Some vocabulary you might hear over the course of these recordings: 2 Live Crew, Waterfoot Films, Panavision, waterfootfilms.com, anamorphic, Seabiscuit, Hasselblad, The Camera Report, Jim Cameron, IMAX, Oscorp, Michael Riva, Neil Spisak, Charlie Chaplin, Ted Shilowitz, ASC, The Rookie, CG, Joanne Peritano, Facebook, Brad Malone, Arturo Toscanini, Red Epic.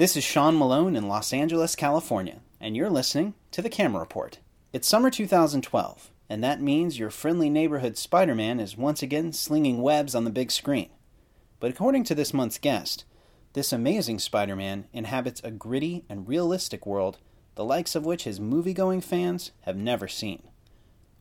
This is Sean Malone in Los Angeles, California, and you're listening to The Camera Report. It's summer 2012, and that means your friendly neighborhood Spider-Man is once again slinging webs on the big screen. But according to this month's guest, this amazing Spider-Man inhabits a gritty and realistic world, the likes of which his movie-going fans have never seen.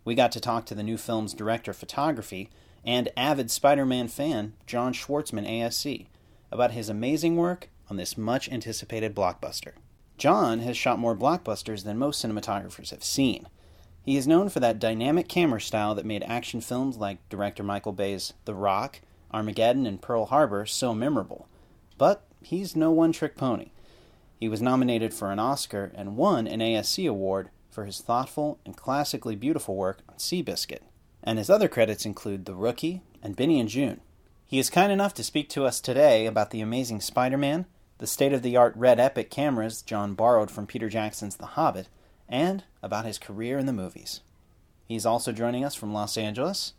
We got to talk to the new film's director of photography and avid Spider-Man fan, John Schwartzman, ASC, about his amazing work on this much-anticipated blockbuster. John has shot more blockbusters than most cinematographers have seen. He is known for that dynamic camera style that made action films like director Michael Bay's The Rock, Armageddon, and Pearl Harbor so memorable. But he's no one-trick pony. He was nominated for an Oscar and won an ASC award for his thoughtful and classically beautiful work on Seabiscuit. And his other credits include The Rookie and Benny and June. He is kind enough to speak to us today about The Amazing Spider-Man, the state-of-the-art Red Epic cameras John borrowed from Peter Jackson's The Hobbit, and about his career in the movies. He's also joining us from Los Angeles.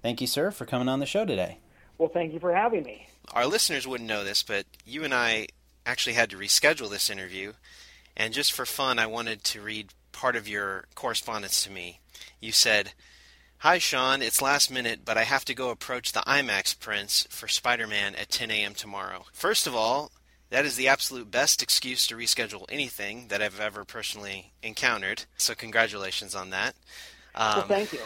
Thank you, sir, for coming on the show today. Well, thank you for having me. Our listeners wouldn't know this, but you and I actually had to reschedule this interview, and just for fun, I wanted to read part of your correspondence to me. You said, "Hi, Sean. It's last minute, but I have to go approach the IMAX prints for Spider-Man at 10 a.m. tomorrow." First of all, that is the absolute best excuse to reschedule anything that I've ever personally encountered, so congratulations on that. Well, thank you.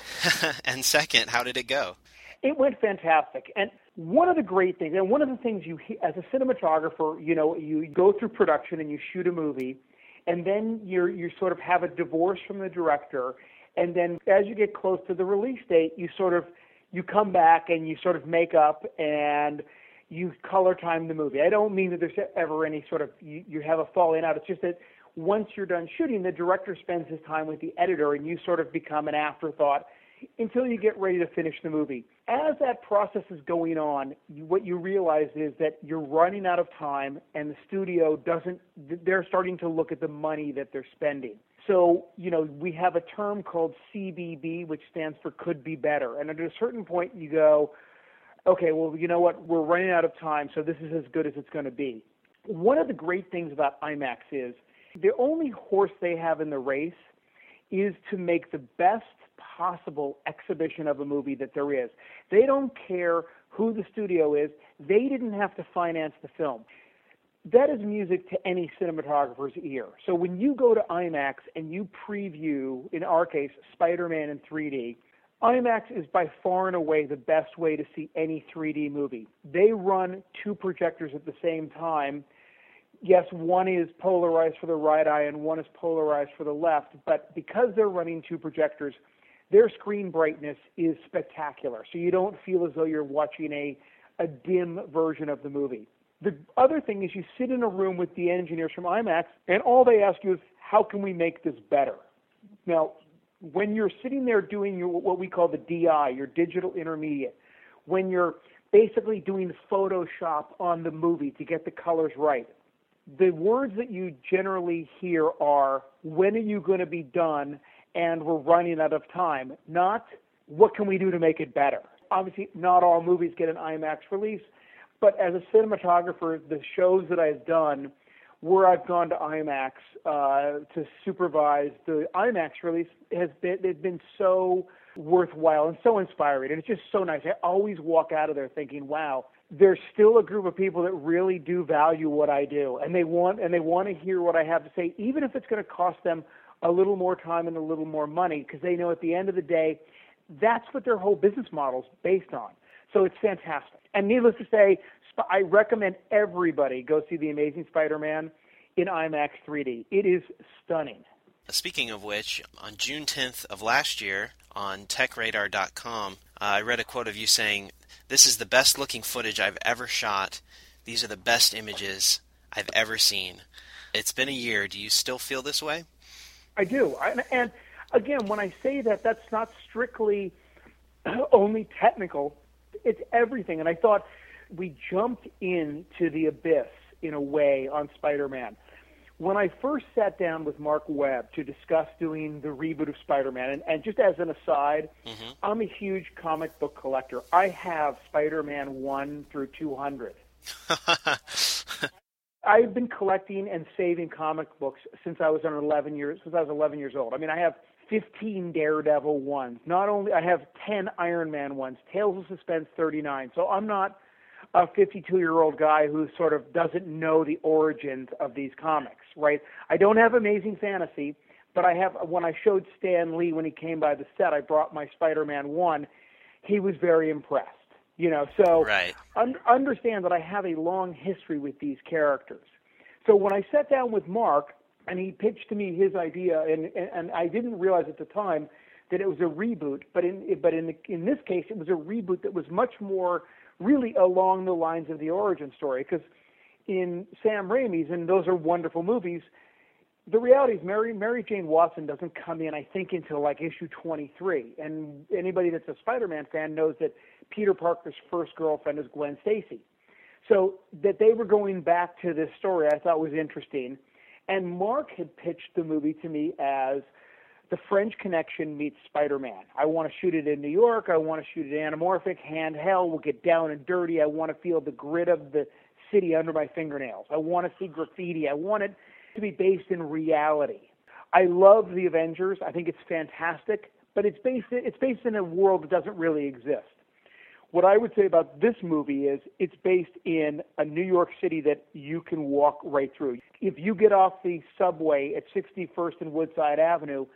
And second, how did it go? It went fantastic. And one of the great things, and one of the things you, as a cinematographer, you know, you go through production and you shoot a movie, and then you sort of have a divorce from the director. And then as you get close to the release date, you come back and you sort of make up and you color time the movie. I don't mean that there's ever any sort of, you have a falling out. It's just that once you're done shooting, the director spends his time with the editor and you sort of become an afterthought until you get ready to finish the movie. As that process is going on, what you realize is that you're running out of time and the studio they're starting to look at the money that they're spending. So, you know, we have a term called CBB, which stands for could be better. And at a certain point, you go, okay, well, you know what? We're running out of time, so this is as good as it's going to be. One of the great things about IMAX is the only horse they have in the race is to make the best possible exhibition of a movie that there is. They don't care who the studio is. They didn't have to finance the film. That is music to any cinematographer's ear. So when you go to IMAX and you preview, in our case, Spider-Man in 3D, IMAX is by far and away the best way to see any 3D movie. They run two projectors at the same time. Yes, one is polarized for the right eye and one is polarized for the left, but because they're running two projectors, their screen brightness is spectacular. So you don't feel as though you're watching a dim version of the movie. The other thing is you sit in a room with the engineers from IMAX, and all they ask you is, how can we make this better? Now, when you're sitting there doing what we call the DI, your digital intermediate, when you're basically doing Photoshop on the movie to get the colors right, the words that you generally hear are, when are you going to be done and we're running out of time, not what can we do to make it better. Obviously, not all movies get an IMAX release, but as a cinematographer, the shows that I've done where I've gone to IMAX to supervise the IMAX release has been so worthwhile and so inspiring. And it's just so nice. I always walk out of there thinking, wow, there's still a group of people that really do value what I do. And they want to hear what I have to say, even if it's going to cost them a little more time and a little more money, because they know at the end of the day, that's what their whole business model is based on. So it's fantastic. And needless to say, I recommend everybody go see The Amazing Spider-Man in IMAX 3D. It is stunning. Speaking of which, on June 10th of last year on techradar.com, I read a quote of you saying, "This is the best looking footage I've ever shot. These are the best images I've ever seen." It's been a year. Do you still feel this way? I do. And again, when I say that, that's not strictly only technical. It's everything. And I thought we jumped into the abyss in a way on Spider-Man. When I first sat down with Mark Webb to discuss doing the reboot of Spider-Man, and just as an aside, I'm a huge comic book collector. I have Spider-Man 1 through 200. I've been collecting and saving comic books since I was 11 years old. I mean, I have 15 Daredevil ones. Not only I have 10 Iron Man ones, Tales of Suspense 39. So I'm not a 52-year-old guy who sort of doesn't know the origins of these comics, right? I don't have Amazing Fantasy, but I have. When I showed Stan Lee when he came by the set, I brought my Spider-Man 1. He was very impressed. You know, so right. Understand that I have a long history with these characters. So when I sat down with Mark and he pitched to me his idea, and I didn't realize at the time that it was a reboot, but in this case it was a reboot that was much more really along the lines of the origin story. Because in Sam Raimi's, and those are wonderful movies, the reality is Mary Jane Watson doesn't come in, I think, until like issue 23. And anybody that's a Spider-Man fan knows that Peter Parker's first girlfriend is Gwen Stacy. So that they were going back to this story I thought was interesting. And Mark had pitched the movie to me as The French Connection meets Spider-Man. I want to shoot it in New York. I want to shoot it anamorphic, handheld. We'll get down and dirty. I want to feel the grit of the city under my fingernails. I want to see graffiti. I want it to be based in reality. I love The Avengers. I think it's fantastic, but it's based in a world that doesn't really exist. What I would say about this movie is it's based in a New York City that you can walk right through. If you get off the subway at 61st and Woodside Avenue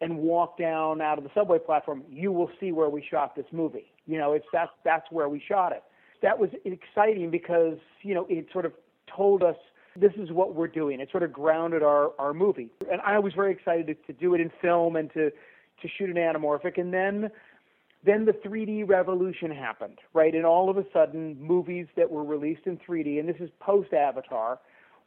and walk down out of the subway platform, you will see where we shot this movie. You know, that's where we shot it. That was exciting because, you know, it sort of told us this is what we're doing. It sort of grounded our movie. And I was very excited to do it in film and to shoot an anamorphic. And then the 3D revolution happened, right? And all of a sudden, movies that were released in 3D, and this is post-Avatar,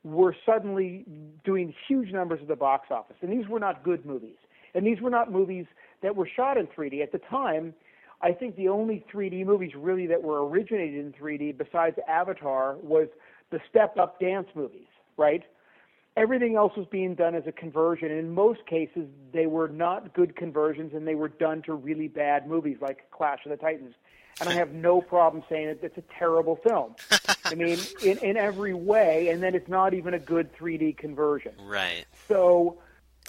were suddenly doing huge numbers at the box office. And these were not good movies. And these were not movies that were shot in 3D. At the time, I think the only 3D movies really that were originated in 3D besides Avatar was the step-up dance movies, right? Everything else was being done as a conversion, and in most cases, they were not good conversions, and they were done to really bad movies like Clash of the Titans. And I have no problem saying that it's a terrible film. I mean, in every way, and then it's not even a good 3D conversion. Right. So...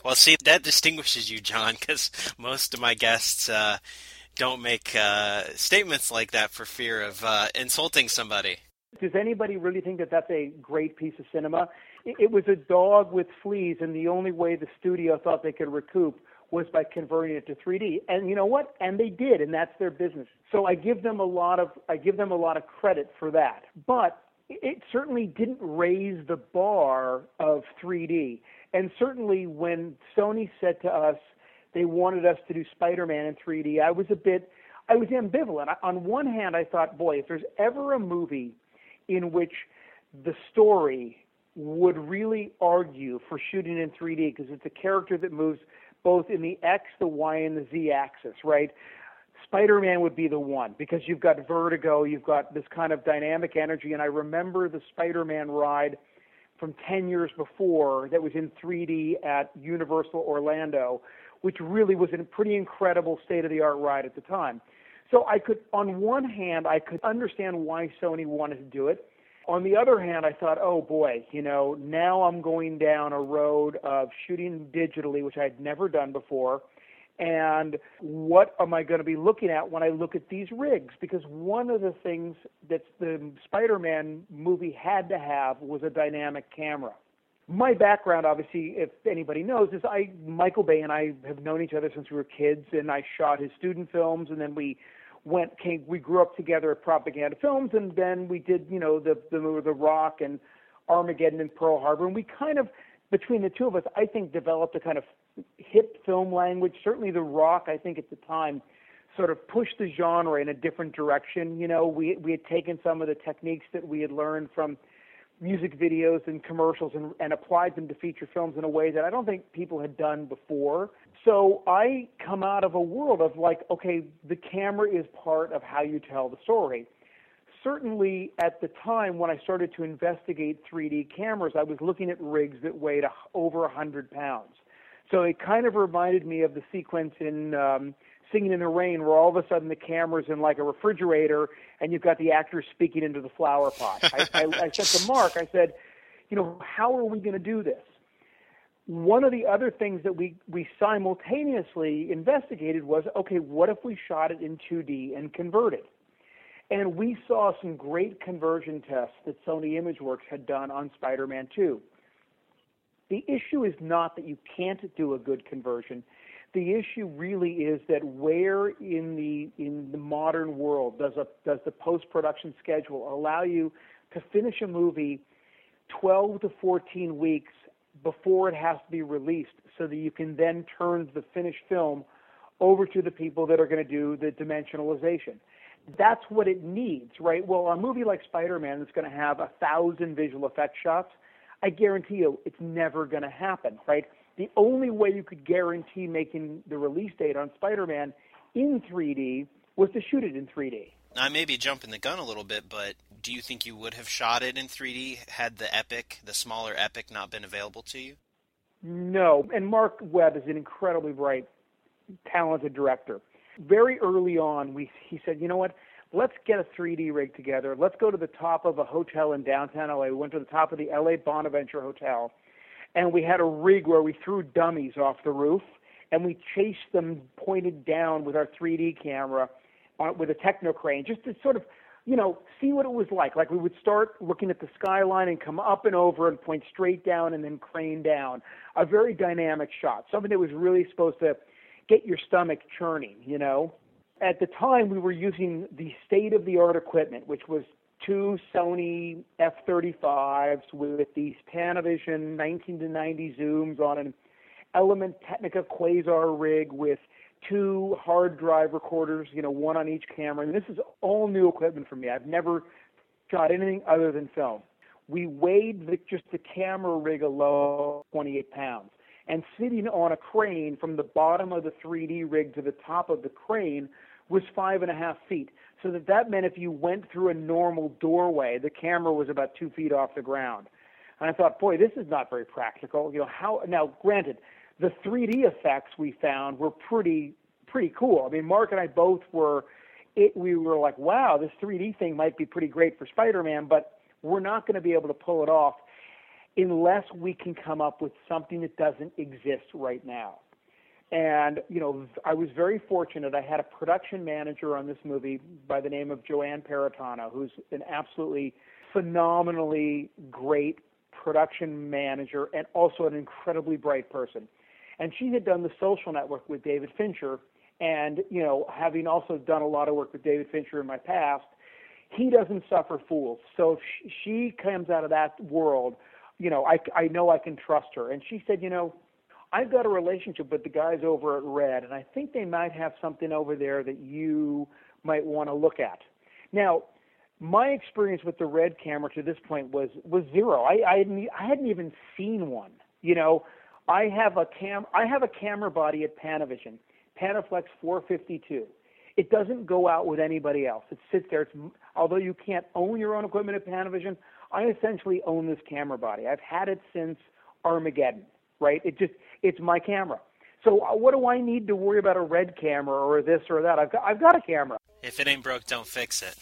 Well, see, that distinguishes you, John, because most of my guests don't make statements like that for fear of insulting somebody. Does anybody really think that that's a great piece of cinema? It was a dog with fleas, and the only way the studio thought they could recoup was by converting it to 3D. And you know what? And they did, and that's their business. So I give them a lot of credit for that. But it certainly didn't raise the bar of 3D. And certainly when Sony said to us they wanted us to do Spider-Man in 3D, I was ambivalent. On one hand, I thought, boy, if there's ever a movie in which the story would really argue for shooting in 3D, because it's a character that moves both in the X, the Y, and the Z axis, right? Spider-Man would be the one, because you've got vertigo, you've got this kind of dynamic energy, and I remember the Spider-Man ride from 10 years before that was in 3D at Universal Orlando, which really was a pretty incredible state-of-the-art ride at the time. So I could, on one hand, I could understand why Sony wanted to do it. On the other hand, I thought, oh boy, you know, now I'm going down a road of shooting digitally, which I'd never done before. And what am I going to be looking at when I look at these rigs? Because one of the things that the Spider-Man movie had to have was a dynamic camera. My background, obviously, if anybody knows, is Michael Bay and I have known each other since we were kids, and I shot his student films, and then we grew up together at Propaganda Films, and then we did, you know, the Rock and Armageddon and Pearl Harbor, and we kind of, between the two of us, I think developed a kind of hip film language. Certainly The Rock, I think at the time, sort of pushed the genre in a different direction. You know, we had taken some of the techniques that we had learned from music videos and commercials and applied them to feature films in a way that I don't think people had done before. So I come out of a world of like, okay, the camera is part of how you tell the story. Certainly at the time when I started to investigate 3D cameras, I was looking at rigs that weighed over 100 pounds. So it kind of reminded me of the sequence in Singing in the Rain, where all of a sudden the camera's in like a refrigerator and you've got the actors speaking into the flower pot. I said to Mark, I said, you know, how are we going to do this? One of the other things that we simultaneously investigated was, okay, what if we shot it in 2D and converted? And we saw some great conversion tests that Sony ImageWorks had done on Spider-Man 2. The issue is not that you can't do a good conversion. The issue really is that where in the modern world does the post-production schedule allow you to finish a movie 12 to 14 weeks before it has to be released, so that you can then turn the finished film over to the people that are going to do the dimensionalization. That's what it needs, right? Well, a movie like Spider-Man that's going to have 1,000 visual effect shots, I guarantee you it's never going to happen, right? The only way you could guarantee making the release date on Spider-Man in 3D was to shoot it in 3D. I may be jumping the gun a little bit, but do you think you would have shot it in 3D had the Epic, the smaller Epic, not been available to you? No, and Mark Webb is an incredibly bright, talented director. Very early on, he said, you know what, let's get a 3D rig together. Let's go to the top of a hotel in downtown L.A. We went to the top of the L.A. Bonaventure Hotel, and we had a rig where we threw dummies off the roof, and we chased them pointed down with our 3D camera with a technocrane, just to sort of, you know, see what it was like. Like, we would start looking at the skyline and come up and over and point straight down and then crane down. A very dynamic shot, something that was really supposed to get your stomach churning, you know. At the time, we were using the state-of-the-art equipment, which was 2 Sony F-35s with these Panavision 19-90 zooms on an Element Technica Quasar rig with 2 hard drive recorders, you know, 1 on each camera. And this is all new equipment for me. I've never shot anything other than film. We weighed just the camera rig alone 28 pounds. And sitting on a crane from the bottom of the 3D rig to the top of the crane was 5.5 feet. So that meant if you went through a normal doorway, the camera was about 2 feet off the ground. And I thought, boy, this is not very practical. You know, how? Now, granted, the 3D effects we found were pretty cool. I mean, Mark and I both we were like, wow, this 3D thing might be pretty great for Spider-Man, but we're not going to be able to pull it off unless we can come up with something that doesn't exist right now. And, you know, I was very fortunate. I had a production manager on this movie by the name of Joanne Peritano, who's an absolutely phenomenally great production manager and also an incredibly bright person. And she had done The Social Network with David Fincher, and, you know, having also done a lot of work with David Fincher in my past, he doesn't suffer fools. So if she comes out of that world, you know, I know I can trust her. And she said, you know, I've got a relationship with the guys over at Red, and I think they might have something over there that you might want to look at. Now, my experience with the Red camera to this point was zero. I hadn't even seen one. You know, I have a camera body at Panavision, Panaflex 452. It doesn't go out with anybody else. It sits there. It's, although you can't own your own equipment at Panavision, I essentially own this camera body. I've had it since Armageddon, right? It's my camera. So what do I need to worry about a Red camera or this or that? I've got a camera. If it ain't broke, don't fix it.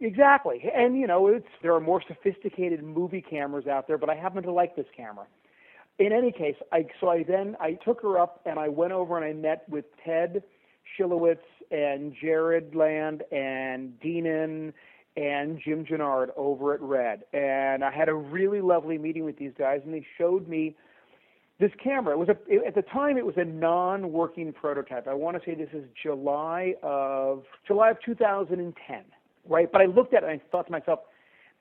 Exactly. And, you know, there are more sophisticated movie cameras out there, but I happen to like this camera. In any case, I took her up and I went over and I met with Ted Shilowitz and Jared Land and Deanan and Jim Jannard over at Red. And I had a really lovely meeting with these guys, and they showed me this camera. At the time, it was a non-working prototype. I want to say this is July of 2010, right? But I looked at it and I thought to myself,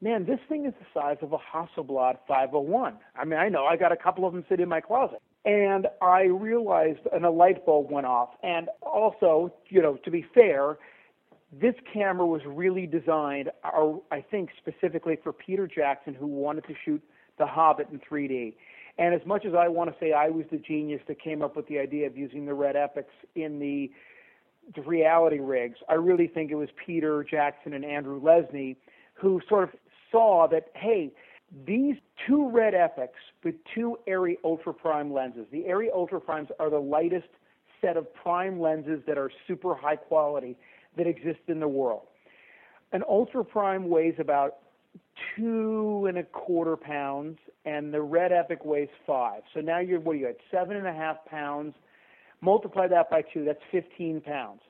man, this thing is the size of a Hasselblad 501. I mean, I know I got a couple of them sitting in my closet. And I realized, and a light bulb went off. And also, you know, to be fair, this camera was really designed, I think, specifically for Peter Jackson, who wanted to shoot The Hobbit in 3D. And as much as I want to say I was the genius that came up with the idea of using the Red Epics in the reality rigs, I really think it was Peter Jackson and Andrew Lesnie who sort of saw that, hey, these 2 Red Epics with 2 Arri Ultra Prime lenses, the Arri Ultra Primes are the lightest set of prime lenses that are super high quality that exist in the world. An ultra prime weighs about 2.25 pounds, and the Red Epic weighs 5. So now you're, what are you at, 7.5 pounds? Multiply that by 2, that's 15 pounds.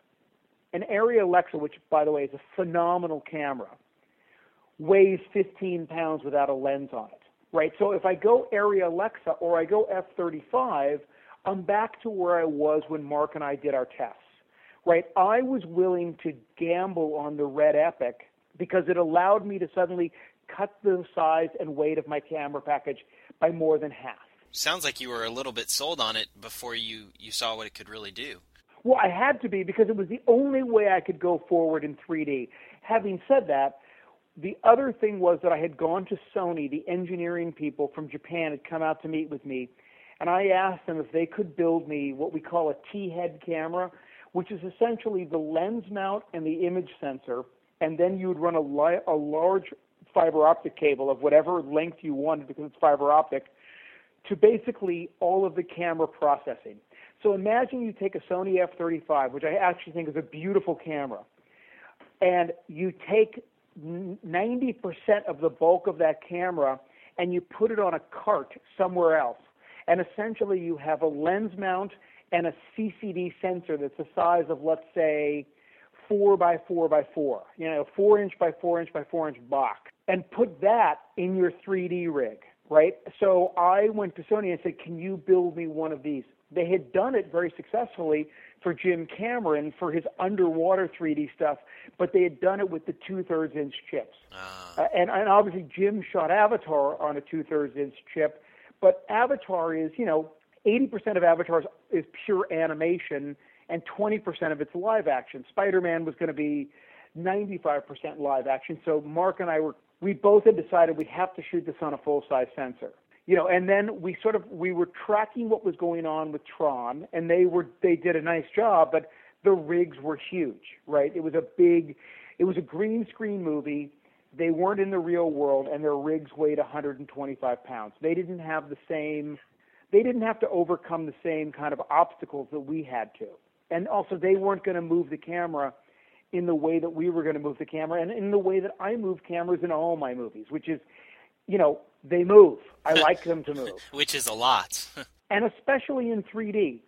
An Arri Alexa, which, by the way, is a phenomenal camera, weighs 15 pounds without a lens on it, right? So if I go Arri Alexa or I go F-35, I'm back to where I was when Mark and I did our tests, right? I was willing to gamble on the Red Epic because it allowed me to suddenly cut the size and weight of my camera package by more than half. Sounds like you were a little bit sold on it before you saw what it could really do. Well, I had to be because it was the only way I could go forward in 3D. Having said that, the other thing was that I had gone to Sony. The engineering people from Japan had come out to meet with me, and I asked them if they could build me what we call a T-head camera, which is essentially the lens mount and the image sensor, and then you would run a large fiber optic cable of whatever length you wanted because it's fiber optic to basically all of the camera processing. So imagine you take a Sony F-35, which I actually think is a beautiful camera, and you take 90% of the bulk of that camera and you put it on a cart somewhere else. And essentially you have a lens mount and a CCD sensor that's the size of, let's say, 4x4x4, you know, 4-inch by 4-inch by 4-inch box, and put that in your 3D rig, right? So I went to Sony and said, can you build me one of these? They had done it very successfully for Jim Cameron for his underwater 3D stuff, but they had done it with the 2/3-inch chips. And obviously Jim shot Avatar on a 2/3-inch chip, but Avatar is, you know, 80% of Avatar is pure animation and 20% of it's live action. Spider-Man was going to be 95% live action, so Mark and I we both had decided we have to shoot this on a full-size sensor. You know, and then we were tracking what was going on with Tron, and they did a nice job, but the rigs were huge, right? It was a green screen movie. They weren't in the real world, and their rigs weighed 125 pounds. They didn't have to overcome the same kind of obstacles that we had to, and also they weren't going to move the camera in the way that we were going to move the camera, and in the way that I move cameras in all my movies, which is, you know, they move. I like them to move. Which is a lot. And especially in 3D.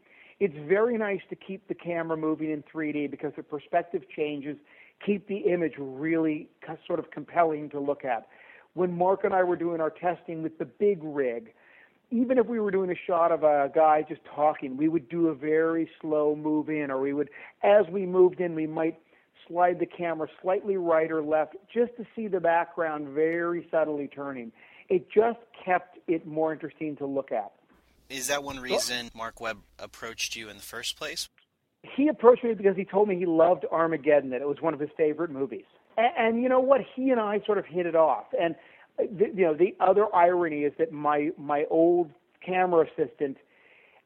It's very nice to keep the camera moving in 3D because the perspective changes keep the image really sort of compelling to look at. When Mark and I were doing our testing with the big rig, even if we were doing a shot of a guy just talking, we would do a very slow move in, or as we moved in, we might slide the camera slightly right or left just to see the background very subtly turning. It just kept it more interesting to look at. Is that one reason Mark Webb approached you in the first place? He approached me because he told me he loved Armageddon, that it was one of his favorite movies. And you know what? He and I sort of hit it off. And the other irony is that my old camera assistant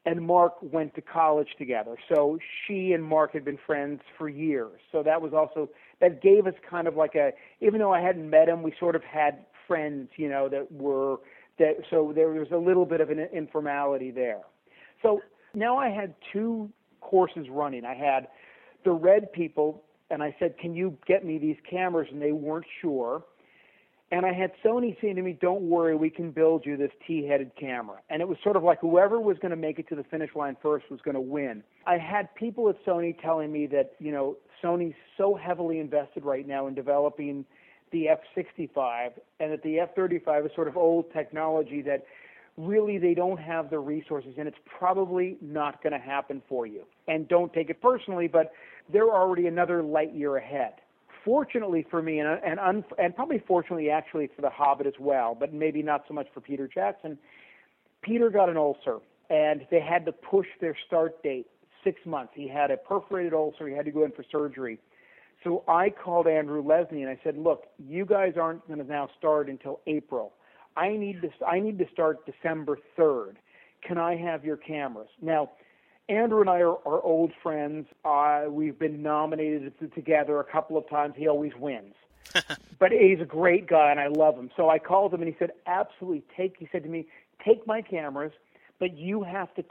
and Mark went to college together. So she and Mark had been friends for years. So that was also, that gave us kind of like even though I hadn't met him, we sort of had friends, you know, so there was a little bit of an informality there. So now I had two courses running. I had the Red people, and I said, can you get me these cameras? And they weren't sure. And I had Sony saying to me, don't worry, we can build you this T-headed camera. And it was sort of like whoever was going to make it to the finish line first was going to win. I had people at Sony telling me that, you know, Sony's so heavily invested right now in developing the F-65 and that the F-35 is sort of old technology that really they don't have the resources and it's probably not going to happen for you. And don't take it personally, but they're already another light year ahead. Fortunately for me, and probably fortunately actually for The Hobbit as well, but maybe not so much for Peter Jackson, Peter got an ulcer, and they had to push their start date 6 months. He had a perforated ulcer. He had to go in for surgery. So I called Andrew Lesnie, and I said, look, you guys aren't going to now start until April. I need to start December 3rd. Can I have your cameras? Now, Andrew and I are old friends. We've been nominated together a couple of times. He always wins. But he's a great guy, and I love him. So I called him, and he said, absolutely, he said to me, take my cameras, but you have to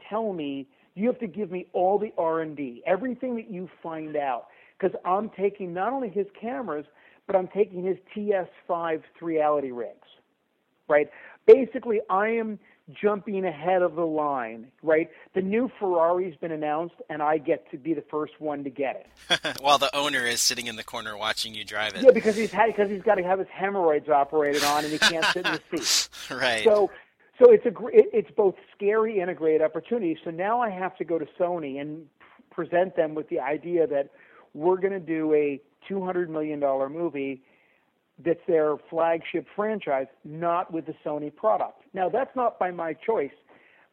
give me all the R&D, everything that you find out, because I'm taking not only his cameras, but I'm taking his TS5 reality rigs, right? Basically, I am jumping ahead of the line, right? The new Ferrari's been announced, and I get to be the first one to get it. While the owner is sitting in the corner watching you drive it. Yeah, because he's got to have his hemorrhoids operated on, and he can't sit in the seat. Right. So it's both scary and a great opportunity. So now I have to go to Sony and present them with the idea that we're going to do a $200 million movie that's their flagship franchise, not with the Sony product. Now, that's not by my choice.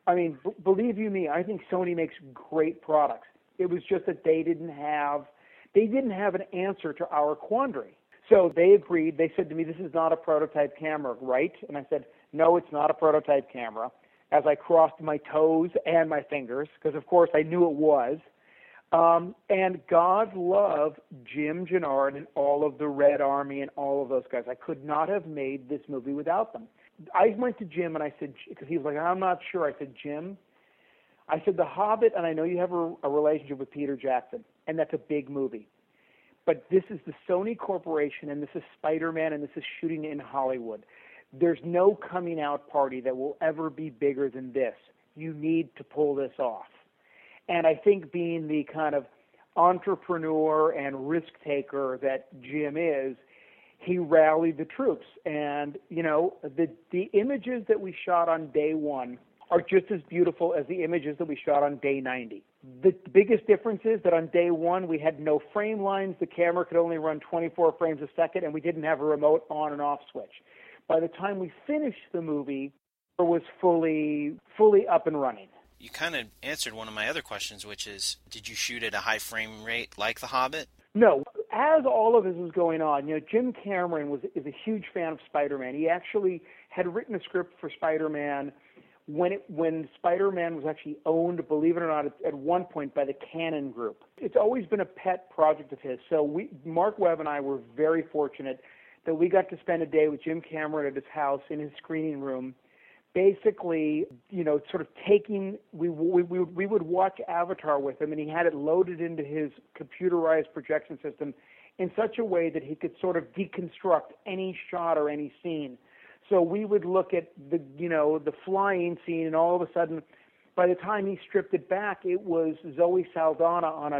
I mean, believe you me, I think Sony makes great products. It was just that they didn't have an answer to our quandary. So they agreed. They said to me, this is not a prototype camera, right? And I said, no, it's not a prototype camera, as I crossed my toes and my fingers, because, of course, I knew it was. And God love Jim Jannard and all of the Red Army and all of those guys. I could not have made this movie without them. I went to Jim and I said, because he was like, I'm not sure. I said, Jim, I said, The Hobbit, and I know you have a relationship with Peter Jackson, and that's a big movie. But this is the Sony Corporation, and this is Spider-Man, and this is shooting in Hollywood. There's no coming out party that will ever be bigger than this. You need to pull this off. And I think being the kind of entrepreneur and risk taker that Jim is, he rallied the troops. And, you know, the images that we shot on day one are just as beautiful as the images that we shot on day 90. The biggest difference is that on day one, we had no frame lines. The camera could only run 24 frames a second, and we didn't have a remote on and off switch. By the time we finished the movie, it was fully up and running. You kind of answered one of my other questions, which is, did you shoot at a high frame rate like The Hobbit? No. As all of this was going on, you know, Jim Cameron is a huge fan of Spider-Man. He actually had written a script for Spider-Man when Spider-Man was actually owned, believe it or not, at one point by the Cannon Group. It's always been a pet project of his. So Mark Webb and I were very fortunate that we got to spend a day with Jim Cameron at his house in his screening room. Basically, you know, sort of taking, we would watch Avatar with him, and he had it loaded into his computerized projection system in such a way that he could sort of deconstruct any shot or any scene. So we would look at the flying scene, and all of a sudden, by the time he stripped it back, it was Zoe Saldana on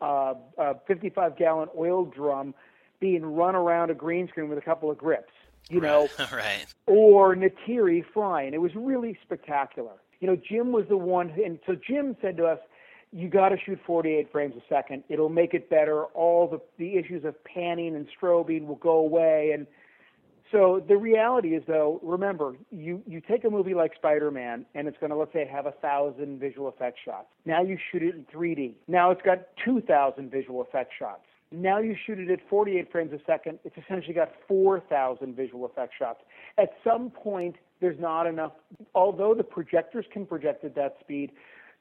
a 55-gallon oil drum being run around a green screen with a couple of grips. You know, right. Or Natiri Fry, and it was really spectacular. You know, Jim was the one, and so Jim said to us, you got to shoot 48 frames a second. It'll make it better. All the issues of panning and strobing will go away. And so the reality is, though, remember, you take a movie like Spider-Man, and it's going to, let's say, have 1,000 visual effect shots. Now you shoot it in 3D. Now it's got 2,000 visual effect shots. Now you shoot it at 48 frames a second. It's essentially got 4,000 visual effect shots. At some point, there's not enough. Although the projectors can project at that speed,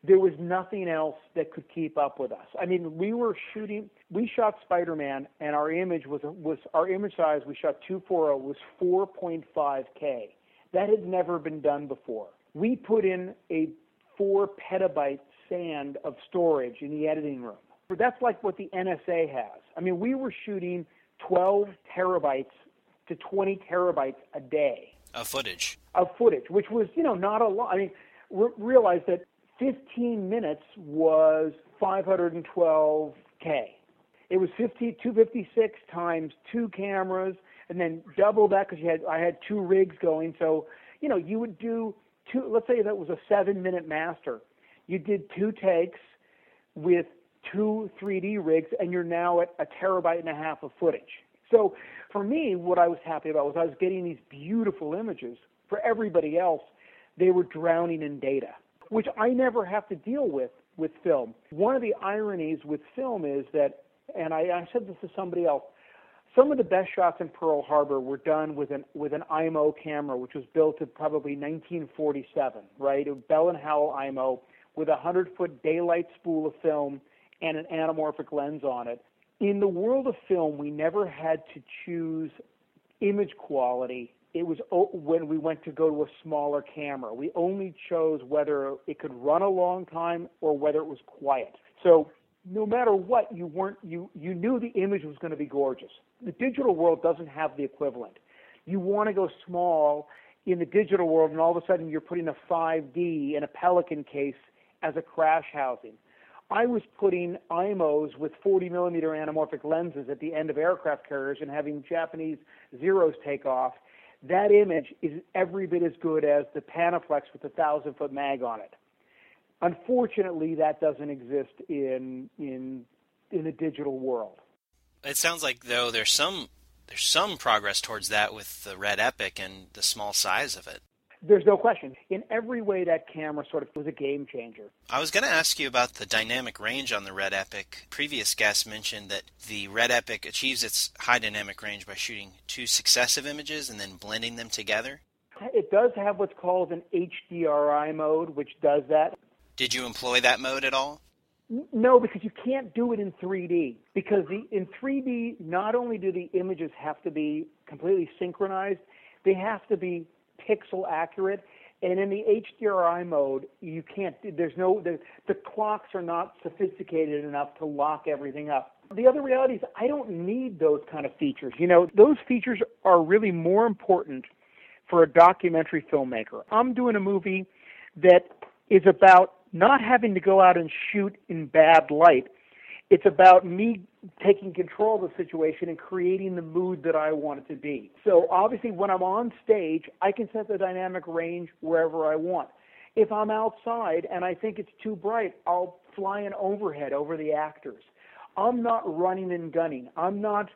there was nothing else that could keep up with us. I mean, we shot Spider-Man, and our image size we shot 240 was 4.5K. That had never been done before. We put in a 4 petabyte sand of storage in the editing room. That's like what the NSA has. I mean, we were shooting 12 terabytes to 20 terabytes a day. Of footage, which was, you know, not a lot. I mean, realize that 15 minutes was 512K. It was 256 times two cameras, and then double that because I had two rigs going. So, you know, you would do two, let's say that was a 7-minute master. You did two takes with two 3D rigs, and you're now at 1.5 terabytes of footage. So for me, what I was happy about was I was getting these beautiful images. For everybody else, they were drowning in data, which I never have to deal with film. One of the ironies with film is that, and I said this to somebody else, some of the best shots in Pearl Harbor were done with an IMO camera, which was built in probably 1947, right? A Bell and Howell IMO with a 100-foot daylight spool of film and an anamorphic lens on it. In the world of film, we never had to choose image quality. It was when we went to go to a smaller camera. We only chose whether it could run a long time or whether it was quiet. So no matter what, you knew the image was going to be gorgeous. The digital world doesn't have the equivalent. You want to go small in the digital world, and all of a sudden you're putting a 5D in a Pelican case as a crash housing. I was putting IMOs with 40-millimeter anamorphic lenses at the end of aircraft carriers and having Japanese Zeros take off. That image is every bit as good as the Panaflex with a 1,000-foot mag on it. Unfortunately, that doesn't exist in the digital world. It sounds like, though, there's some progress towards that with the Red Epic and the small size of it. There's no question. In every way, that camera sort of was a game changer. I was going to ask you about the dynamic range on the Red Epic. Previous guests mentioned that the Red Epic achieves its high dynamic range by shooting two successive images and then blending them together. It does have what's called an HDRI mode, which does that. Did you employ that mode at all? No, because you can't do it in 3D. Because in 3D, not only do the images have to be completely synchronized, they have to be pixel accurate, and in the HDRI mode, you can't. The clocks are not sophisticated enough to lock everything up. The other reality is I don't need those kind of features. You know, those features are really more important for a documentary filmmaker. I'm doing a movie that is about not having to go out and shoot in bad light. It's about me taking control of the situation and creating the mood that I want it to be. So obviously when I'm on stage, I can set the dynamic range wherever I want. If I'm outside and I think it's too bright, I'll fly an overhead over the actors. I'm not running and gunning. I'm not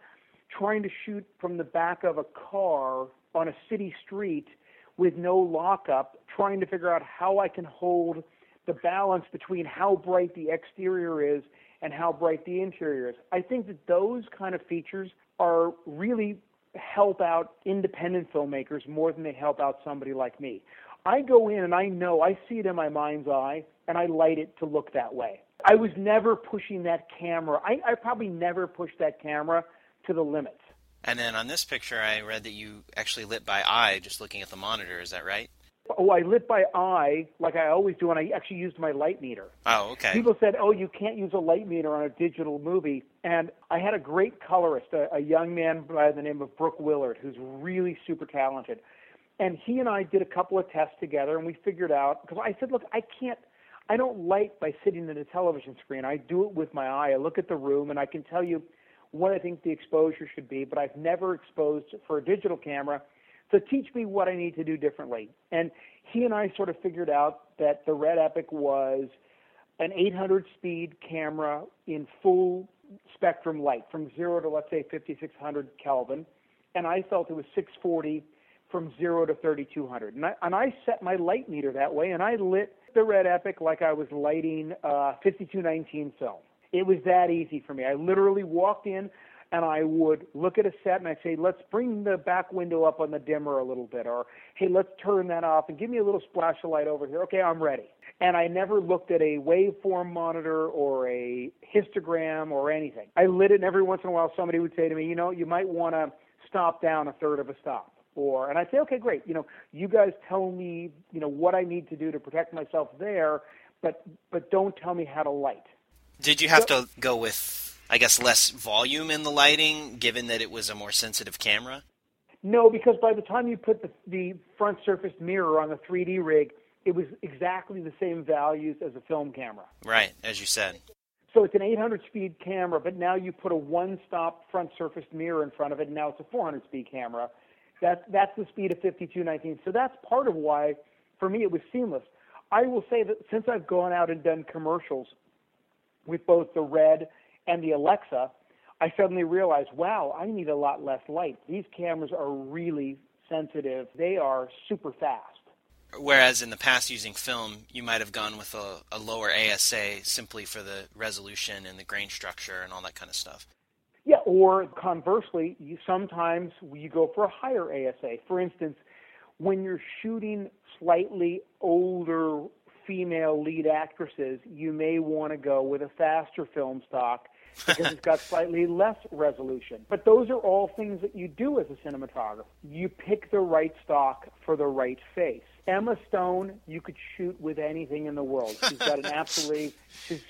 trying to shoot from the back of a car on a city street with no lockup, trying to figure out how I can hold the balance between how bright the exterior is and how bright the interior is. I think that those kind of features are really help out independent filmmakers more than they help out somebody like me. I go in and I know, I see it in my mind's eye, and I light it to look that way. I was never pushing that camera. I probably never pushed that camera to the limits. And then on this picture, I read that you actually lit by eye just looking at the monitor. Is that right? Oh, I lit by eye like I always do, and I actually used my light meter. Oh, okay. People said, oh, you can't use a light meter on a digital movie. And I had a great colorist, a young man by the name of Brooke Willard, who's really super talented. And he and I did a couple of tests together, and we figured out, because I said, look, I don't light by sitting at a television screen. I do it with my eye. I look at the room, and I can tell you what I think the exposure should be, but I've never exposed for a digital camera. So teach me what I need to do differently. And he and I sort of figured out that the Red Epic was an 800-speed camera in full spectrum light, from 0 to, let's say, 5,600 Kelvin. And I felt it was 640 from 0 to 3,200. And I set my light meter that way, and I lit the Red Epic like I was lighting 5219 film. It was that easy for me. I literally walked in, and I would look at a set and I'd say, let's bring the back window up on the dimmer a little bit, or, hey, let's turn that off and give me a little splash of light over here. Okay, I'm ready. And I never looked at a waveform monitor or a histogram or anything. I lit it, and every once in a while somebody would say to me, you know, you might want to stop down a third of a stop. And I'd say, okay, great. You know, you guys tell me, you know, what I need to do to protect myself there, but don't tell me how to light. Did you have to go with, I guess, less volume in the lighting, given that it was a more sensitive camera? No, because by the time you put the front surface mirror on the 3D rig, it was exactly the same values as a film camera. Right, as you said. So it's an 800-speed camera, but now you put a one-stop front surface mirror in front of it, and now it's a 400-speed camera. That's the speed of 5219. So that's part of why, for me, it was seamless. I will say that since I've gone out and done commercials with both the Red and the Alexa, I suddenly realized, wow, I need a lot less light. These cameras are really sensitive. They are super fast. Whereas in the past using film, you might have gone with a lower ASA simply for the resolution and the grain structure and all that kind of stuff. Yeah, or conversely, sometimes you go for a higher ASA. For instance, when you're shooting slightly older female lead actresses, you may want to go with a faster film stock because it's got slightly less resolution. But those are all things that you do as a cinematographer. You pick the right stock for the right face. Emma Stone, you could shoot with anything in the world. She's got an absolutely,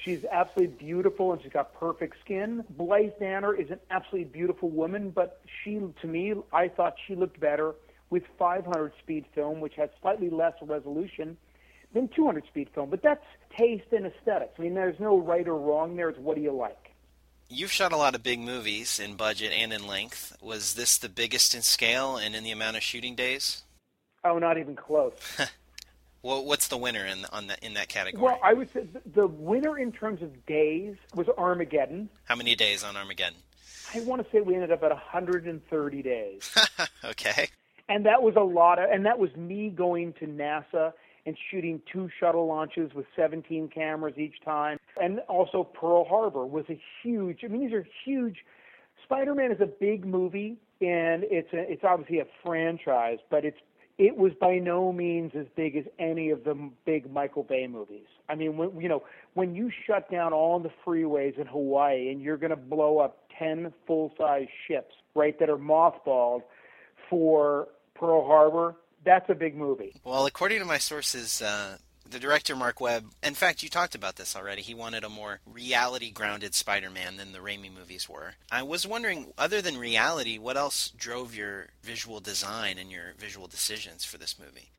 she's absolutely beautiful, and she's got perfect skin. Blythe Danner is an absolutely beautiful woman, but she, to me, I thought she looked better with 500 speed film, which has slightly less resolution than 200 speed film. But that's taste and aesthetics. I mean, there's no right or wrong there. It's what do you like. You've shot a lot of big movies in budget and in length. Was this the biggest in scale and in the amount of shooting days? Oh, not even close. Well, what's the winner in that category? Well, I would say the winner in terms of days was Armageddon. How many days on Armageddon? I want to say we ended up at 130 days. Okay. And that was a lot of, and that was me going to NASA and shooting 2 shuttle launches with 17 cameras each time. And also Pearl Harbor was a huge, I mean, these are huge. Spider-Man is a big movie, and it's obviously a franchise, but it was by no means as big as any of the big Michael Bay movies. I mean, when you shut down all the freeways in Hawaii and you're going to blow up 10 full-size ships, right, that are mothballed for Pearl Harbor, that's a big movie. Well, according to my sources, the director, Mark Webb, in fact, you talked about this already, he wanted a more reality-grounded Spider-Man than the Raimi movies were. I was wondering, other than reality, what else drove your visual design and your visual decisions for this movie?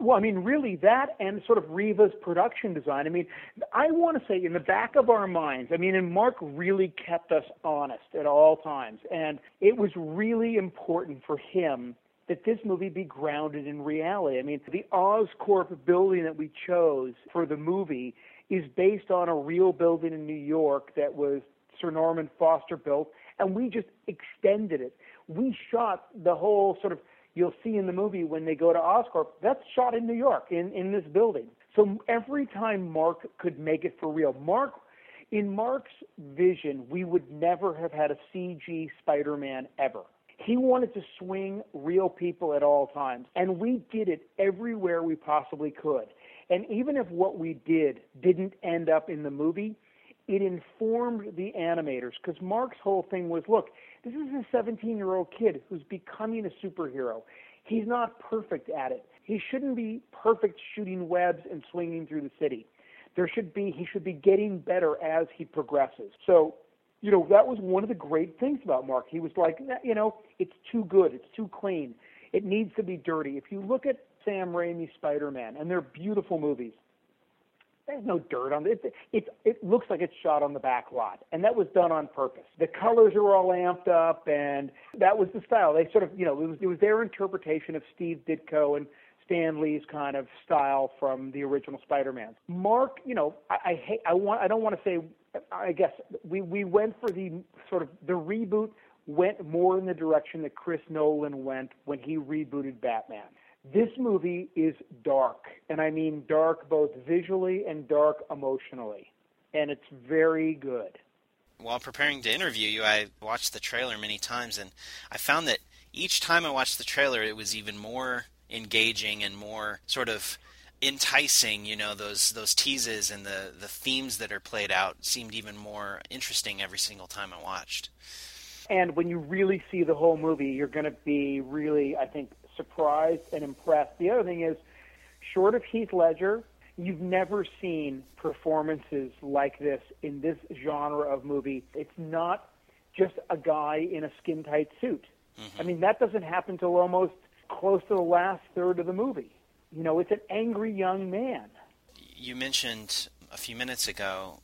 Well, I mean, really that and sort of Riva's production design. I mean, I want to say in the back of our minds, I mean, and Mark really kept us honest at all times, and it was really important for him that this movie be grounded in reality. I mean, the Oscorp building that we chose for the movie is based on a real building in New York that was Sir Norman Foster built, and we just extended it. We shot the whole sort of, you'll see in the movie when they go to Oscorp, that's shot in New York, in this building. So every time Mark could make it for real. In Mark's vision, we would never have had a CG Spider-Man ever. He wanted to swing real people at all times, and we did it everywhere we possibly could. And even if what we did didn't end up in the movie, it informed the animators, because Mark's whole thing was, look, this is a 17-year-old kid who's becoming a superhero. He's not perfect at it. He shouldn't be perfect shooting webs and swinging through the city. He should be getting better as he progresses. So, that was one of the great things about Mark. He was like, it's too good. It's too clean. It needs to be dirty. If you look at Sam Raimi's Spider-Man, and they're beautiful movies, there's no dirt on it. It looks like it's shot on the back lot, and that was done on purpose. The colors are all amped up, and that was the style. They sort of, it was their interpretation of Steve Ditko and Stan Lee's kind of style from the original Spider-Man. Mark, I don't want to say, I guess we went for the sort of the reboot went more in the direction that Chris Nolan went when he rebooted Batman. This movie is dark, and I mean dark both visually and dark emotionally, and it's very good. While preparing to interview you, I watched the trailer many times, and I found that each time I watched the trailer, it was even more engaging and more sort of enticing. Those teases and the themes that are played out seemed even more interesting every single time I watched. And when you really see the whole movie, you're going to be really, I think, surprised and impressed. The other thing is, short of Heath Ledger, you've never seen performances like this in this genre of movie. It's not just a guy in a skin-tight suit. Mm-hmm. I mean, that doesn't happen till almost close to the last third of the movie. It's an angry young man. You mentioned a few minutes ago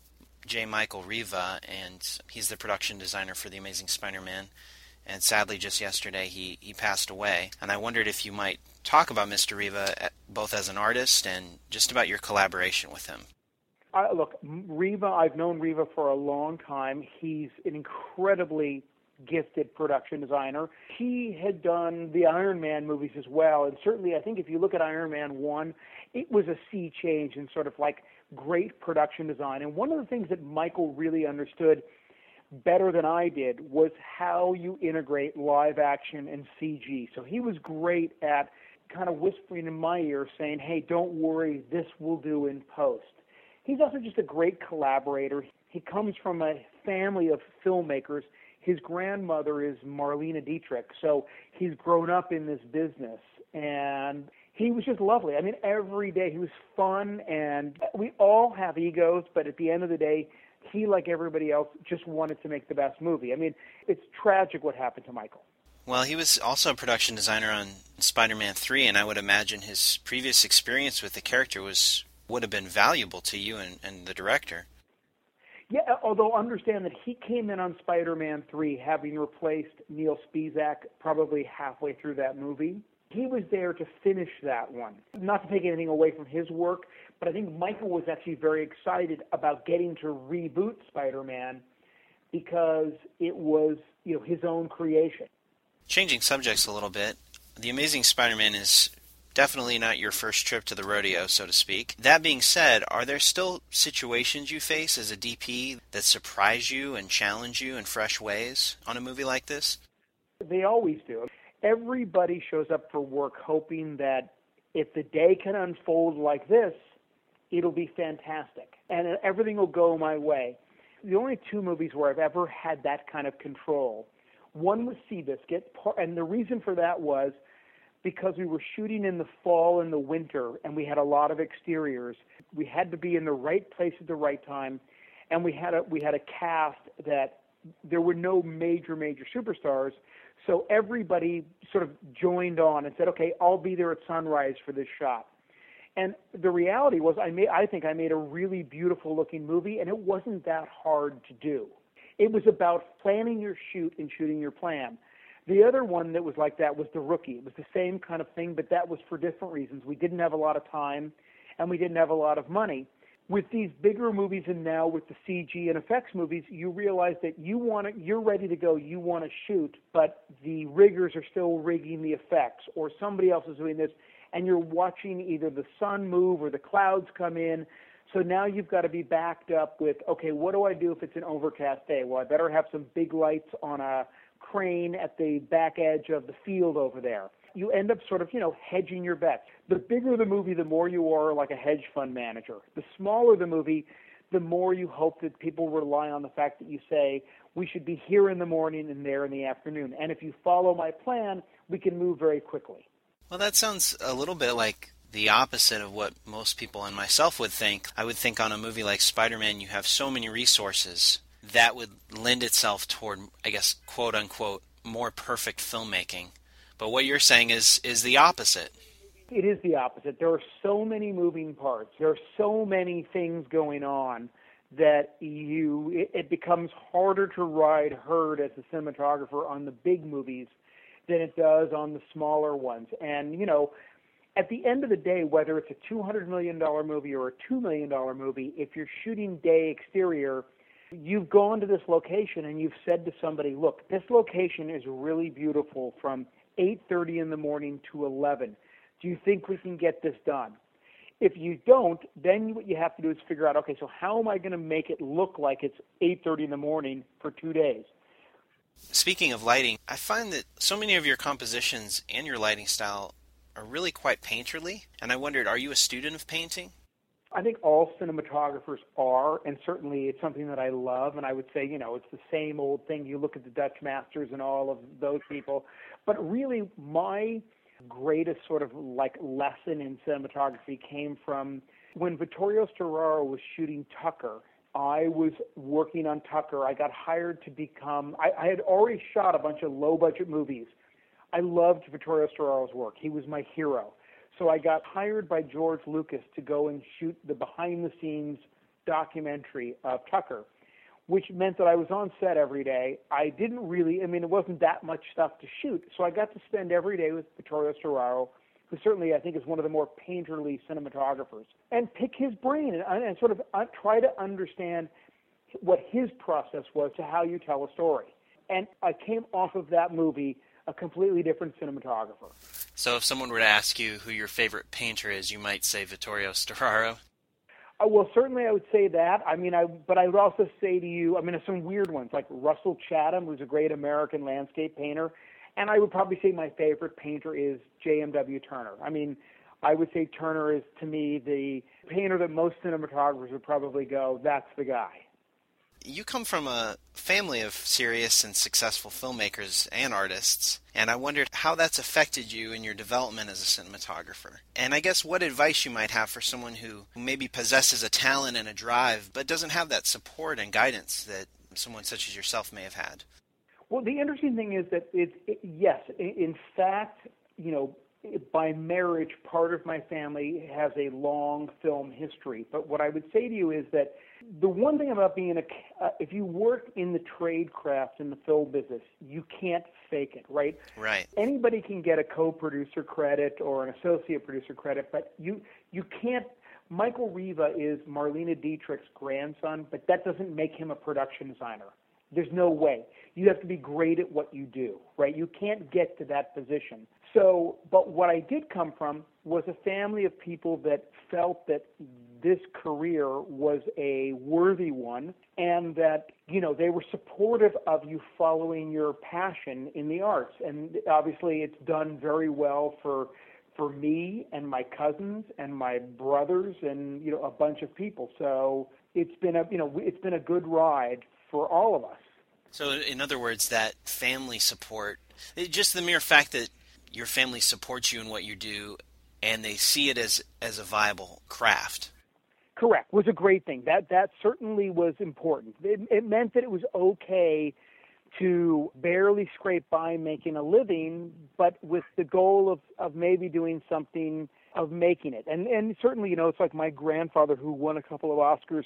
J. Michael Riva, and he's the production designer for The Amazing Spider-Man. And sadly, just yesterday, he passed away. And I wondered if you might talk about Mr. Riva, both as an artist and just about your collaboration with him. Look, Riva, I've known Riva for a long time. He's an incredibly gifted production designer. He had done the Iron Man movies as well, and certainly I think if you look at Iron Man 1, it was a sea change in sort of like great production design. And one of the things that Michael really understood better than I did was how you integrate live action and CG. So he was great at kind of whispering in my ear saying, hey, don't worry, this will do in post. He's also just a great collaborator. He comes from a family of filmmakers. His grandmother is Marlene Dietrich, so he's grown up in this business, and he was just lovely. I mean, every day he was fun, and we all have egos, but at the end of the day, he, like everybody else, just wanted to make the best movie. I mean, it's tragic what happened to Michael. Well, he was also a production designer on Spider-Man 3, and I would imagine his previous experience with the character would have been valuable to you and the director. Yeah, although understand that he came in on Spider-Man 3 having replaced Neil Spisak probably halfway through that movie. He was there to finish that one. Not to take anything away from his work, but I think Michael was actually very excited about getting to reboot Spider-Man because it was, his own creation. Changing subjects a little bit, The Amazing Spider-Man is definitely not your first trip to the rodeo, so to speak. That being said, are there still situations you face as a DP that surprise you and challenge you in fresh ways on a movie like this? They always do. Everybody shows up for work hoping that if the day can unfold like this, it'll be fantastic and everything will go my way. The only two movies where I've ever had that kind of control, one was Seabiscuit, and the reason for that was because we were shooting in the fall and the winter, and we had a lot of exteriors. We had to be in the right place at the right time, and we had a cast that there were no major superstars, so everybody sort of joined on and said, okay, I'll be there at sunrise for this shot. And the reality was I think I made a really beautiful-looking movie, and it wasn't that hard to do. It was about planning your shoot and shooting your plan. The other one that was like that was The Rookie. It was the same kind of thing, but that was for different reasons. We didn't have a lot of time, and we didn't have a lot of money. With these bigger movies and now with the CG and effects movies, you realize that you're ready to go, you want to shoot, but the riggers are still rigging the effects, or somebody else is doing this, and you're watching either the sun move or the clouds come in. So now you've got to be backed up with, okay, what do I do if it's an overcast day? Well, I better have some big lights on a crane at the back edge of the field over there. You end up sort of, hedging your bets. The bigger the movie, the more you are like a hedge fund manager. The smaller the movie, the more you hope that people rely on the fact that you say, we should be here in the morning and there in the afternoon. And if you follow my plan, we can move very quickly. Well, that sounds a little bit like the opposite of what most people and myself would think. I would think on a movie like Spider-Man, you have so many resources that would lend itself toward, I guess, quote unquote, more perfect filmmaking. But what you're saying is the opposite. It is the opposite. There are so many moving parts. There are so many things going on that it becomes harder to ride herd as a cinematographer on the big movies than it does on the smaller ones. And, at the end of the day, whether it's a $200 million movie or a $2 million movie, if you're shooting day exterior, you've gone to this location and you've said to somebody, look, this location is really beautiful from 8:30 in the morning to 11. Do you think we can get this done? If you don't, then what you have to do is figure out, okay, so how am I going to make it look like it's 8:30 in the morning for 2 days? Speaking of lighting, I find that so many of your compositions and your lighting style are really quite painterly, and I wondered, are you a student of painting? I think all cinematographers are, and certainly it's something that I love, and I would say, it's the same old thing. You look at the Dutch masters and all of those people, but really my greatest sort of lesson in cinematography came from when Vittorio Storaro was shooting Tucker. I was working on Tucker. I got hired to become, I had already shot a bunch of low-budget movies. I loved Vittorio Storaro's work. He was my hero. So I got hired by George Lucas to go and shoot the behind-the-scenes documentary of Tucker, which meant that I was on set every day. It wasn't that much stuff to shoot, so I got to spend every day with Vittorio Storaro, who certainly I think is one of the more painterly cinematographers, and pick his brain and sort of try to understand what his process was to how you tell a story. And I came off of that movie a completely different cinematographer. So if someone were to ask you who your favorite painter is, you might say Vittorio Storaro? Well, certainly I would say that. But I would also say to you, some weird ones, like Russell Chatham, who's a great American landscape painter, and I would probably say my favorite painter is J.M.W. Turner. I would say Turner is, to me, the painter that most cinematographers would probably go, that's the guy. you come from a family of serious and successful filmmakers and artists, and I wondered how that's affected you in your development as a cinematographer. And I guess what advice you might have for someone who maybe possesses a talent and a drive, but doesn't have that support and guidance that someone such as yourself may have had. Well, the interesting thing is that yes, in fact, you know, by marriage, part of my family has a long film history. But what I would say to you is that the one thing about being if you work in the trade craft, in the film business, you can't fake it, right? Right. Anybody can get a co-producer credit or an associate producer credit, but you can't. Michael Riva is Marlena Dietrich's grandson, but that doesn't make him a production designer. There's no way. You have to be great at what you do, right? You can't get to that position. So, but what I did come from was a family of people that felt that this career was a worthy one and that, you know, they were supportive of you following your passion in the arts. And obviously it's done very well for me and my cousins and my brothers and, you know, a bunch of people. So it's been a good ride for all of us. So in other words, that family support, just the mere fact that your family supports you in what you do and they see it as a viable craft. Correct. Was a great thing. That certainly was important. It meant that it was okay to barely scrape by making a living, but with the goal of maybe doing something, of making it. And certainly, you know, it's like my grandfather, who won a couple of Oscars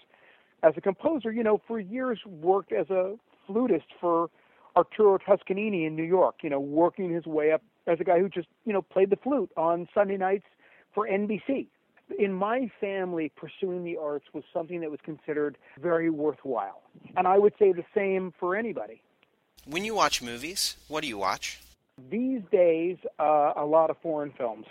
as a composer, you know, for years worked as a flutist for Arturo Toscanini in New York, you know, working his way up as a guy who just, you know, played the flute on Sunday nights for NBC. In my family, pursuing the arts was something that was considered very worthwhile. And I would say the same for anybody. When you watch movies, what do you watch? These days, a lot of foreign films.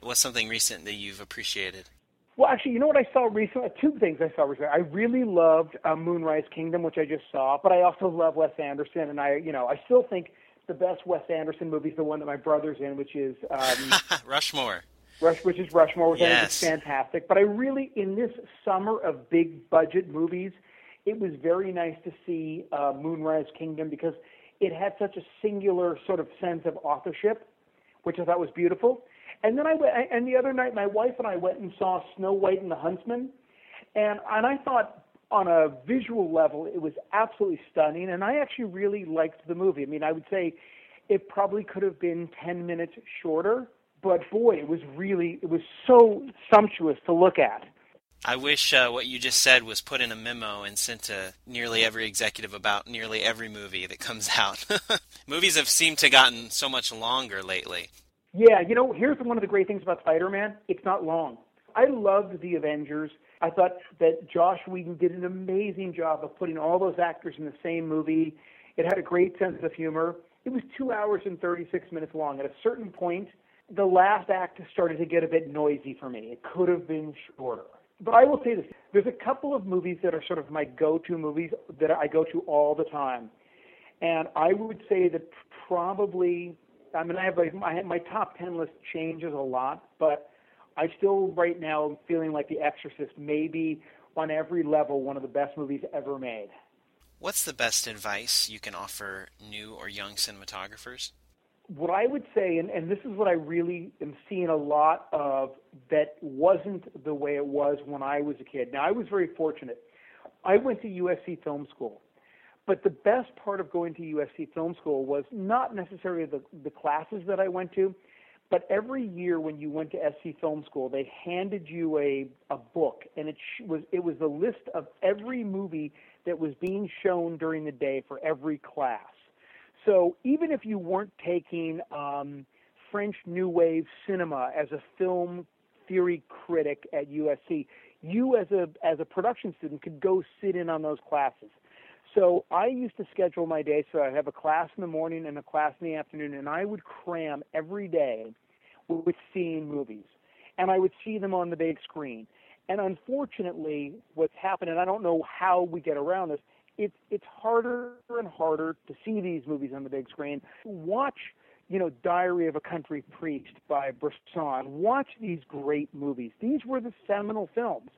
What's something recent that you've appreciated? Well, actually, you know what I saw recently? Two things I saw recently. I really loved Moonrise Kingdom, which I just saw, but I also love Wes Anderson, and I still think the best Wes Anderson movie is the one that my brother's in, which is... Rushmore. Which is Rushmore, which I think is fantastic. But I really, in this summer of big-budget movies, it was very nice to see Moonrise Kingdom because it had such a singular sort of sense of authorship, which I thought was beautiful. And then the other night, my wife and I went and saw Snow White and the Huntsman, and I thought on a visual level it was absolutely stunning, and I actually really liked the movie. I mean, I would say it probably could have been 10 minutes shorter, but boy, it was so sumptuous to look at. I wish what you just said was put in a memo and sent to nearly every executive about nearly every movie that comes out. Movies have seemed to gotten so much longer lately. Yeah, you know, here's one of the great things about Spider-Man. It's not long. I loved The Avengers. I thought that Joss Whedon did an amazing job of putting all those actors in the same movie. It had a great sense of humor. It was 2 hours and 36 minutes long. At a certain point, the last act started to get a bit noisy for me. It could have been shorter. But I will say this. There's a couple of movies that are sort of my go-to movies that I go to all the time. And I would say that probably... I mean, I have my top 10 list changes a lot, but I still right now am feeling like The Exorcist may be on every level one of the best movies ever made. What's the best advice you can offer new or young cinematographers? What I would say, and this is what I really am seeing a lot of that wasn't the way it was when I was a kid. Now, I was very fortunate. I went to USC Film School. But the best part of going to USC Film School was not necessarily the classes that I went to, but every year when you went to USC Film School, they handed you a book, and it was a list of every movie that was being shown during the day for every class. So even if you weren't taking French New Wave cinema as a film theory critic at USC, you as a production student could go sit in on those classes. So I used to schedule my day so I'd have a class in the morning and a class in the afternoon, and I would cram every day with seeing movies. And I would see them on the big screen. And unfortunately, what's happened, and I don't know how we get around this, it's harder and harder to see these movies on the big screen. Watch, you know, Diary of a Country Priest by Bresson. Watch these great movies. These were the seminal films.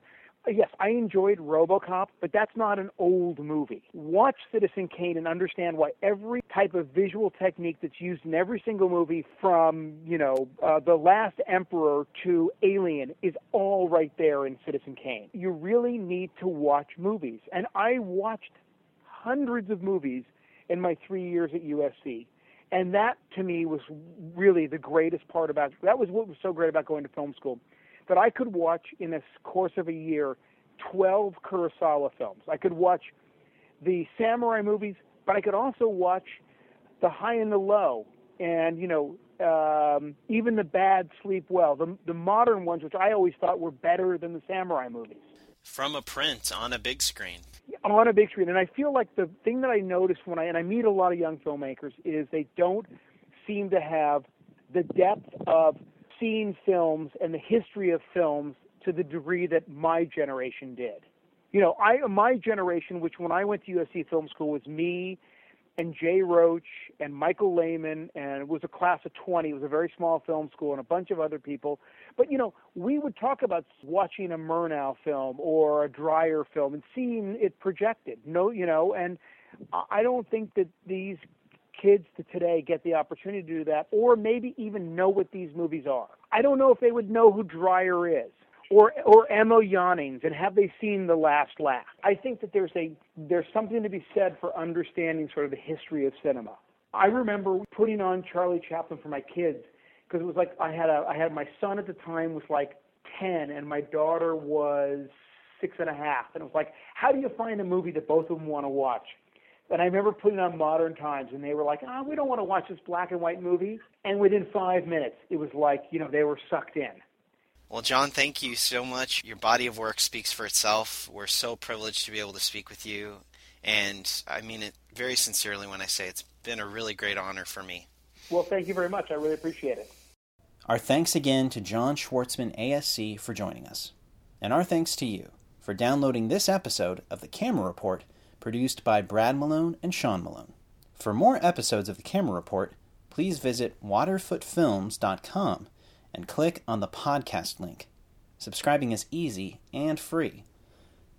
Yes, I enjoyed RoboCop, but that's not an old movie. Watch Citizen Kane and understand why every type of visual technique that's used in every single movie, from, you know, The Last Emperor to Alien, is all right there in Citizen Kane. You really need to watch movies. And I watched hundreds of movies in my 3 years at USC. And that, to me, was really the greatest part about it. That was what was so great about going to film school, that I could watch, in the course of a year, 12 Kurosawa films. I could watch the samurai movies, but I could also watch The High and the Low, and, you know, even The Bad Sleep Well, the modern ones, which I always thought were better than the samurai movies. From a print on a big screen. On a big screen. And I feel like the thing that I notice when I meet a lot of young filmmakers is they don't seem to have the depth of seen films and the history of films to the degree that my generation did. You know, my generation, which when I went to USC Film School was me and Jay Roach and Michael Lehman, and it was a class of 20. It was a very small film school and a bunch of other people. But, you know, we would talk about watching a Murnau film or a Dreyer film and seeing it projected. No, you know, and I don't think that these kids today get the opportunity to do that, or maybe even know what these movies are. I don't know if they would know who Dreyer is or Emma Jannings, and have they seen The Last Laugh. I think that there's something to be said for understanding sort of the history of cinema. I remember putting on Charlie Chaplin for my kids because it was like I had my son at the time was like 10 and my daughter was 6.5, and it was like, how do you find a movie that both of them want to watch? And I remember putting on Modern Times, and they were like, we don't want to watch this black and white movie. And within 5 minutes, it was like, you know, they were sucked in. Well, John, thank you so much. Your body of work speaks for itself. We're so privileged to be able to speak with you. And I mean it very sincerely when I say it's been a really great honor for me. Well, thank you very much. I really appreciate it. Our thanks again to John Schwartzman, ASC, for joining us. And our thanks to you for downloading this episode of The Camera Report, produced by Brad Malone and Sean Malone. For more episodes of The Camera Report, please visit waterfootfilms.com and click on the podcast link. Subscribing is easy and free.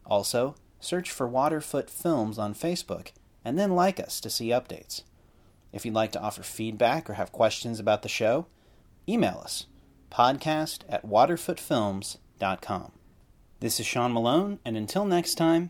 Also, search for Waterfoot Films on Facebook and then like us to see updates. If you'd like to offer feedback or have questions about the show, email us, podcast@waterfootfilms.com. This is Sean Malone, and until next time,